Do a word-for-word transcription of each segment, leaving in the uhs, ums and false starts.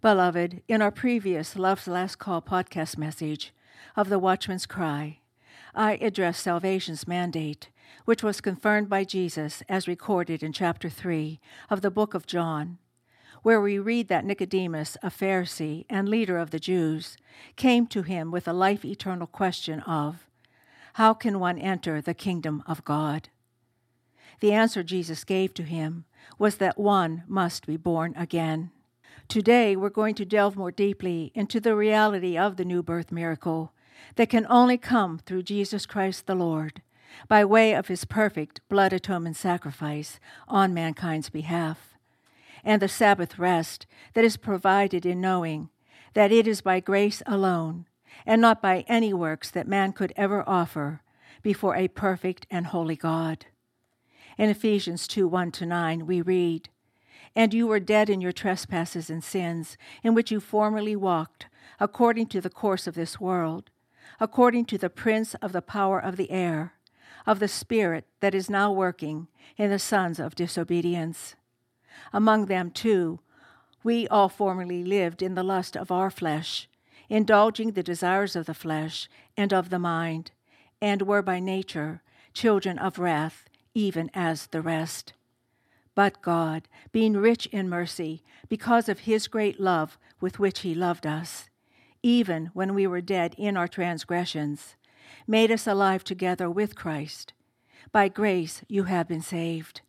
Beloved, in our previous Love's Last Call podcast message of the Watchman's Cry, I addressed salvation's mandate, which was confirmed by Jesus as recorded in chapter three of the book of John, where we read that Nicodemus, a Pharisee and leader of the Jews, came to him with a life-eternal question of, how can one enter the kingdom of God? The answer Jesus gave to him was that one must be born again. Today, we're going to delve more deeply into the reality of the new birth miracle that can only come through Jesus Christ the Lord by way of his perfect blood atonement sacrifice on mankind's behalf, and the Sabbath rest that is provided in knowing that it is by grace alone and not by any works that man could ever offer before a perfect and holy God. In Ephesians two, one to nine, we read, "And you were dead in your trespasses and sins, in which you formerly walked, according to the course of this world, according to the prince of the power of the air, of the spirit that is now working in the sons of disobedience. Among them, too, we all formerly lived in the lust of our flesh, indulging the desires of the flesh and of the mind, and were by nature children of wrath, even as the rest. But God, being rich in mercy, because of his great love with which he loved us, even when we were dead in our transgressions, made us alive together with Christ. By grace you have been saved,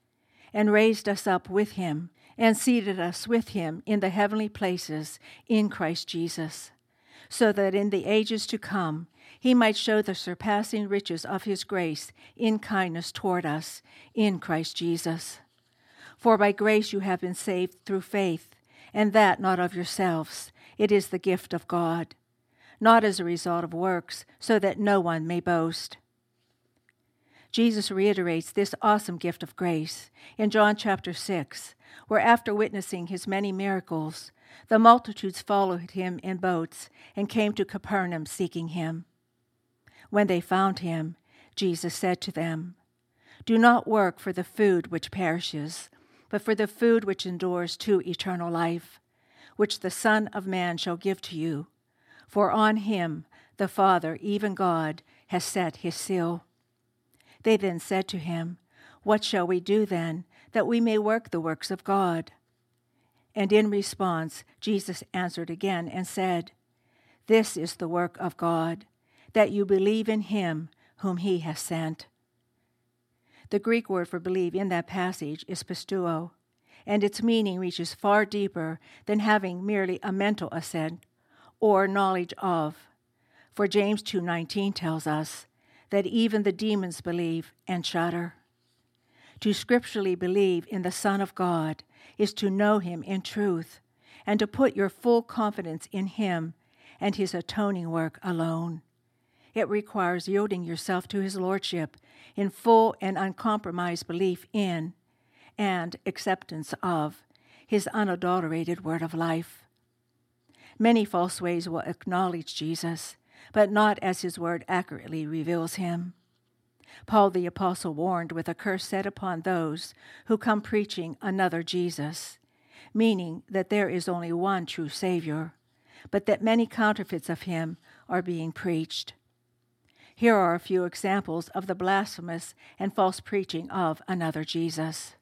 and raised us up with him, and seated us with him in the heavenly places in Christ Jesus, so that in the ages to come he might show the surpassing riches of his grace in kindness toward us in Christ Jesus. For by grace you have been saved through faith, and that not of yourselves. It is the gift of God, not as a result of works, so that no one may boast." Jesus reiterates this awesome gift of grace in John chapter six, where after witnessing his many miracles, the multitudes followed him in boats and came to Capernaum seeking him. When they found him, Jesus said to them, "Do not work for the food which perishes, but for the food which endures to eternal life, which the Son of Man shall give to you. For on him the Father, even God, has set his seal." They then said to him, "What shall we do then, that we may work the works of God?" And in response, Jesus answered again and said, "This is the work of God, that you believe in him whom he has sent." The Greek word for believe in that passage is pistuo, and its meaning reaches far deeper than having merely a mental assent or knowledge of. For James two nineteen tells us that even the demons believe and shudder. To scripturally believe in the Son of God is to know him in truth and to put your full confidence in him and his atoning work alone. It requires yielding yourself to his lordship in full and uncompromised belief in and acceptance of his unadulterated word of life. Many false ways will acknowledge Jesus, but not as his word accurately reveals him. Paul the Apostle warned with a curse set upon those who come preaching another Jesus, meaning that there is only one true Savior, but that many counterfeits of him are being preached. Here are a few examples of the blasphemous and false preaching of another Jesus.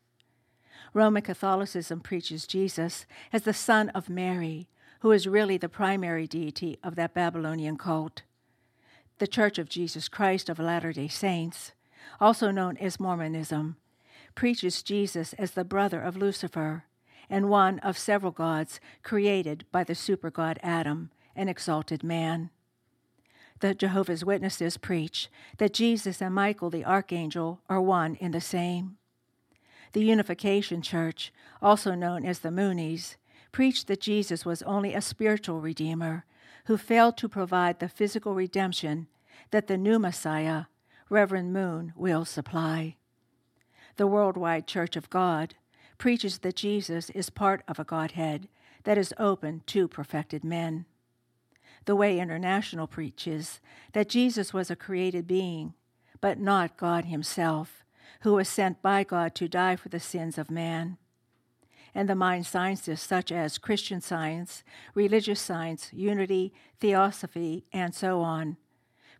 Roman Catholicism preaches Jesus as the son of Mary, who is really the primary deity of that Babylonian cult. The Church of Jesus Christ of Latter-day Saints, also known as Mormonism, preaches Jesus as the brother of Lucifer and one of several gods created by the supergod Adam, an exalted man. The Jehovah's Witnesses preach that Jesus and Michael the Archangel are one in the same. The Unification Church, also known as the Moonies, preached that Jesus was only a spiritual redeemer who failed to provide the physical redemption that the new Messiah, Reverend Moon, will supply. The Worldwide Church of God preaches that Jesus is part of a Godhead that is open to perfected men. The Way International preaches that Jesus was a created being, but not God himself, who was sent by God to die for the sins of man. And the mind sciences such as Christian Science, Religious Science, Unity, Theosophy, and so on,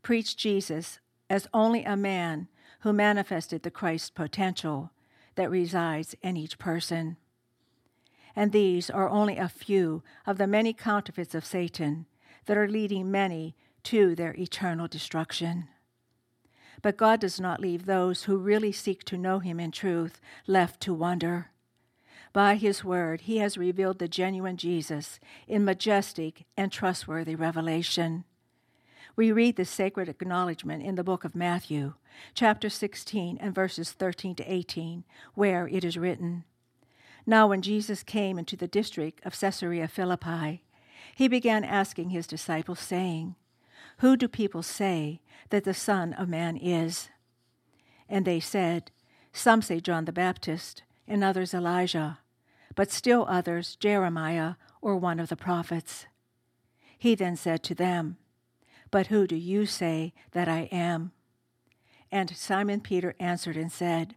preach Jesus as only a man who manifested the Christ potential that resides in each person. And these are only a few of the many counterfeits of Satan that are leading many to their eternal destruction. But God does not leave those who really seek to know him in truth left to wonder. By his word, he has revealed the genuine Jesus in majestic and trustworthy revelation. We read the sacred acknowledgment in the book of Matthew, chapter sixteen and verses thirteen to eighteen, where it is written, "Now when Jesus came into the district of Caesarea Philippi, he began asking his disciples, saying, 'Who do people say that the Son of Man is?' And they said, 'Some say John the Baptist, and others Elijah, but still others Jeremiah or one of the prophets.' He then said to them, 'But who do you say that I am?' And Simon Peter answered and said,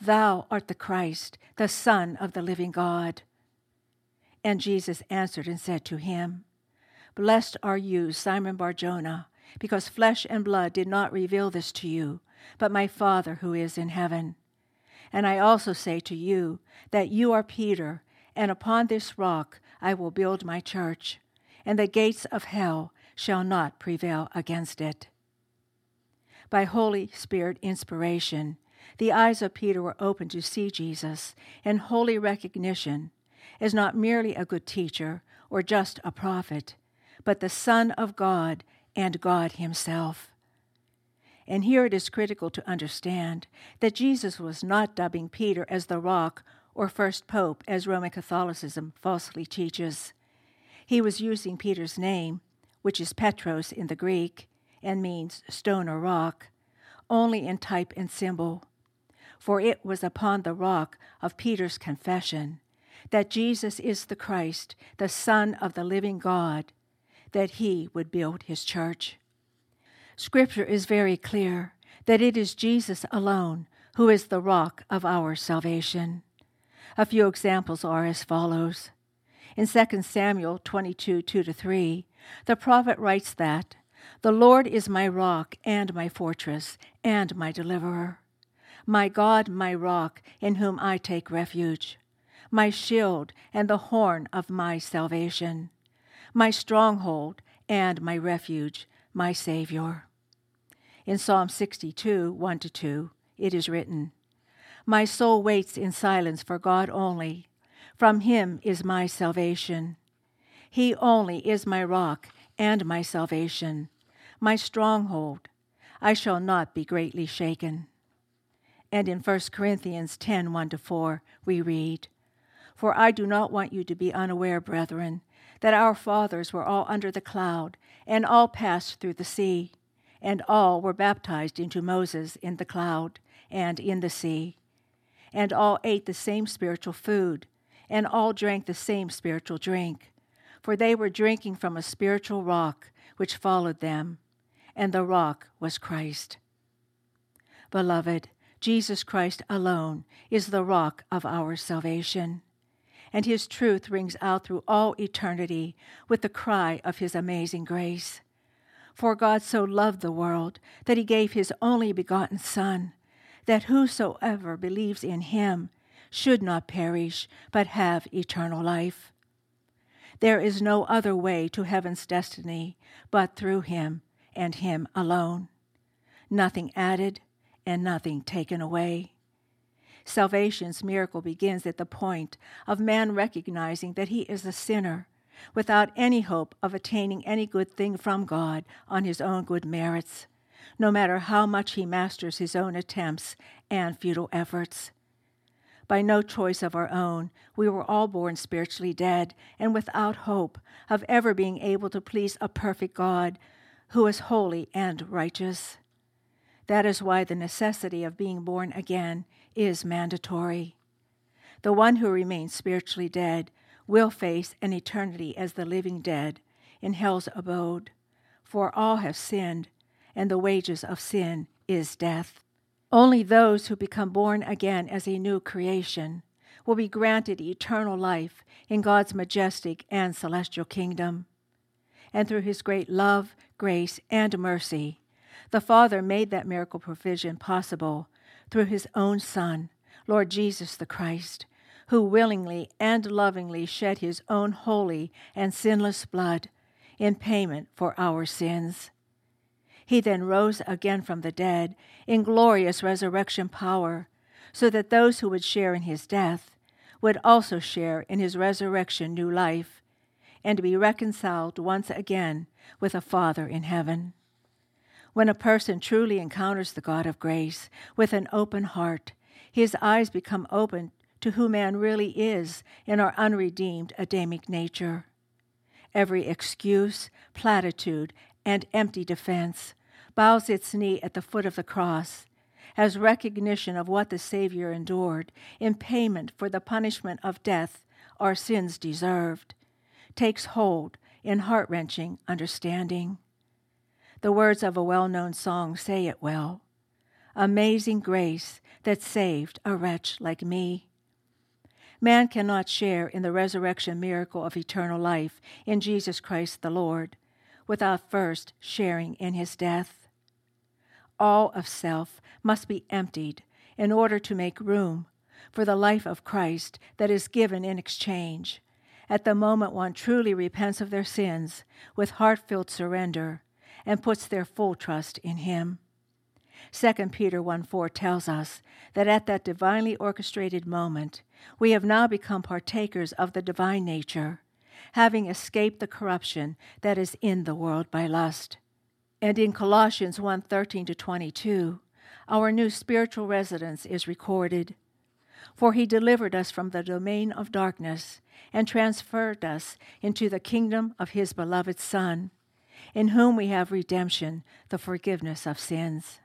'Thou art the Christ, the Son of the living God.' And Jesus answered and said to him, 'Blessed are you, Simon Bar-Jonah, because flesh and blood did not reveal this to you, but my Father who is in heaven. And I also say to you that you are Peter, and upon this rock I will build my church, and the gates of hell shall not prevail against it.'" By Holy Spirit inspiration, the eyes of Peter were opened to see Jesus in holy recognition as not merely a good teacher or just a prophet, but the Son of God and God himself. And here it is critical to understand that Jesus was not dubbing Peter as the rock or first pope, as Roman Catholicism falsely teaches. He was using Peter's name, which is Petros in the Greek, and means stone or rock, only in type and symbol. For it was upon the rock of Peter's confession that Jesus is the Christ, the Son of the living God, that he would build his church. Scripture is very clear that it is Jesus alone who is the rock of our salvation. A few examples are as follows. In Second Samuel twenty-two, two to three, the prophet writes that, "The Lord is my rock and my fortress and my deliverer, my God, my rock, in whom I take refuge, my shield and the horn of my salvation, my stronghold and my refuge, my Savior." In Psalm sixty-two, one to two, it is written, "My soul waits in silence for God only. From him is my salvation. He only is my rock and my salvation, my stronghold. I shall not be greatly shaken." And in First Corinthians ten, one to four, we read, "For I do not want you to be unaware, brethren, that our fathers were all under the cloud, and all passed through the sea, and all were baptized into Moses in the cloud and in the sea, and all ate the same spiritual food, and all drank the same spiritual drink, for they were drinking from a spiritual rock which followed them, and the rock was Christ." Beloved, Jesus Christ alone is the rock of our salvation, and his truth rings out through all eternity with the cry of his amazing grace. "For God so loved the world that he gave his only begotten Son, that whosoever believes in him should not perish, but have eternal life." There is no other way to heaven's destiny but through him and him alone. Nothing added and nothing taken away. Salvation's miracle begins at the point of man recognizing that he is a sinner, without any hope of attaining any good thing from God on his own good merits, no matter how much he masters his own attempts and futile efforts. by no choice of our own. We were all born spiritually dead and without hope of ever being able to please a perfect God who is holy and righteous. That is why the necessity of being born again is mandatory. The one who remains spiritually dead will face an eternity as the living dead in hell's abode. For all have sinned, and the wages of sin is death. Only those who become born again as a new creation will be granted eternal life in God's majestic and celestial kingdom. And through his great love, grace, and mercy, the Father made that miracle provision possible through his own Son, Lord Jesus the Christ, who willingly and lovingly shed his own holy and sinless blood in payment for our sins. He then rose again from the dead in glorious resurrection power, so that those who would share in his death would also share in his resurrection new life and be reconciled once again with a Father in heaven. When a person truly encounters the God of grace with an open heart, his eyes become open to who man really is in our unredeemed Adamic nature. Every excuse, platitude, and empty defense bows its knee at the foot of the cross as recognition of what the Savior endured in payment for the punishment of death our sins deserved, takes hold in heart-wrenching understanding. The words of a well-known song say it well: "Amazing grace that saved a wretch like me." Man cannot share in the resurrection miracle of eternal life in Jesus Christ the Lord without first sharing in his death. All of self must be emptied in order to make room for the life of Christ that is given in exchange at the moment one truly repents of their sins with heartfelt surrender and puts their full trust in him. Second Peter one four tells us that at that divinely orchestrated moment, we have now become partakers of the divine nature, having escaped the corruption that is in the world by lust. And in Colossians one thirteen to twenty-two, our new spiritual residence is recorded. For he delivered us from the domain of darkness and transferred us into the kingdom of his beloved Son, in whom we have redemption, the forgiveness of sins.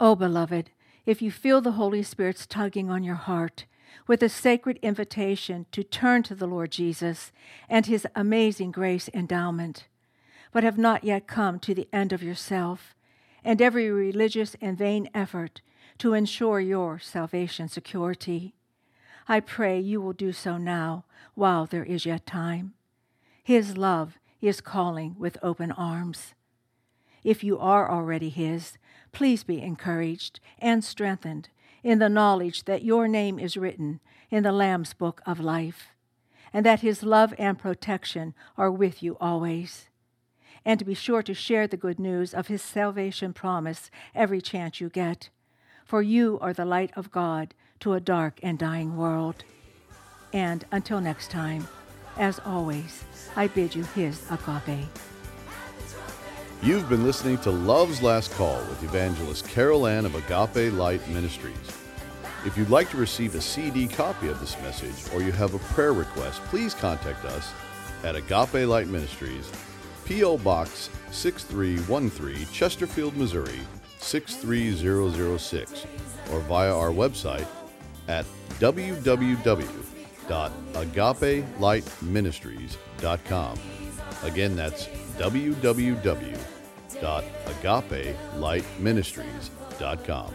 Oh, beloved, if you feel the Holy Spirit's tugging on your heart with a sacred invitation to turn to the Lord Jesus and his amazing grace endowment, but have not yet come to the end of yourself and every religious and vain effort to ensure your salvation security, I pray you will do so now while there is yet time. His love is calling with open arms. If you are already his, please be encouraged and strengthened in the knowledge that your name is written in the Lamb's Book of Life, and that his love and protection are with you always. And to be sure to share the good news of his salvation promise every chance you get, for you are the light of God to a dark and dying world. And until next time, as always, I bid you his agape. You've been listening to Love's Last Call with Evangelist Carol Ann of Agape Light Ministries. If you'd like to receive a C D copy of this message or you have a prayer request, please contact us at Agape Light Ministries, P O. Box six three one three, Chesterfield, Missouri, six three zero zero six, or via our website at w w w dot agape light ministries dot com. Again, that's w w w dot agape light ministries dot com.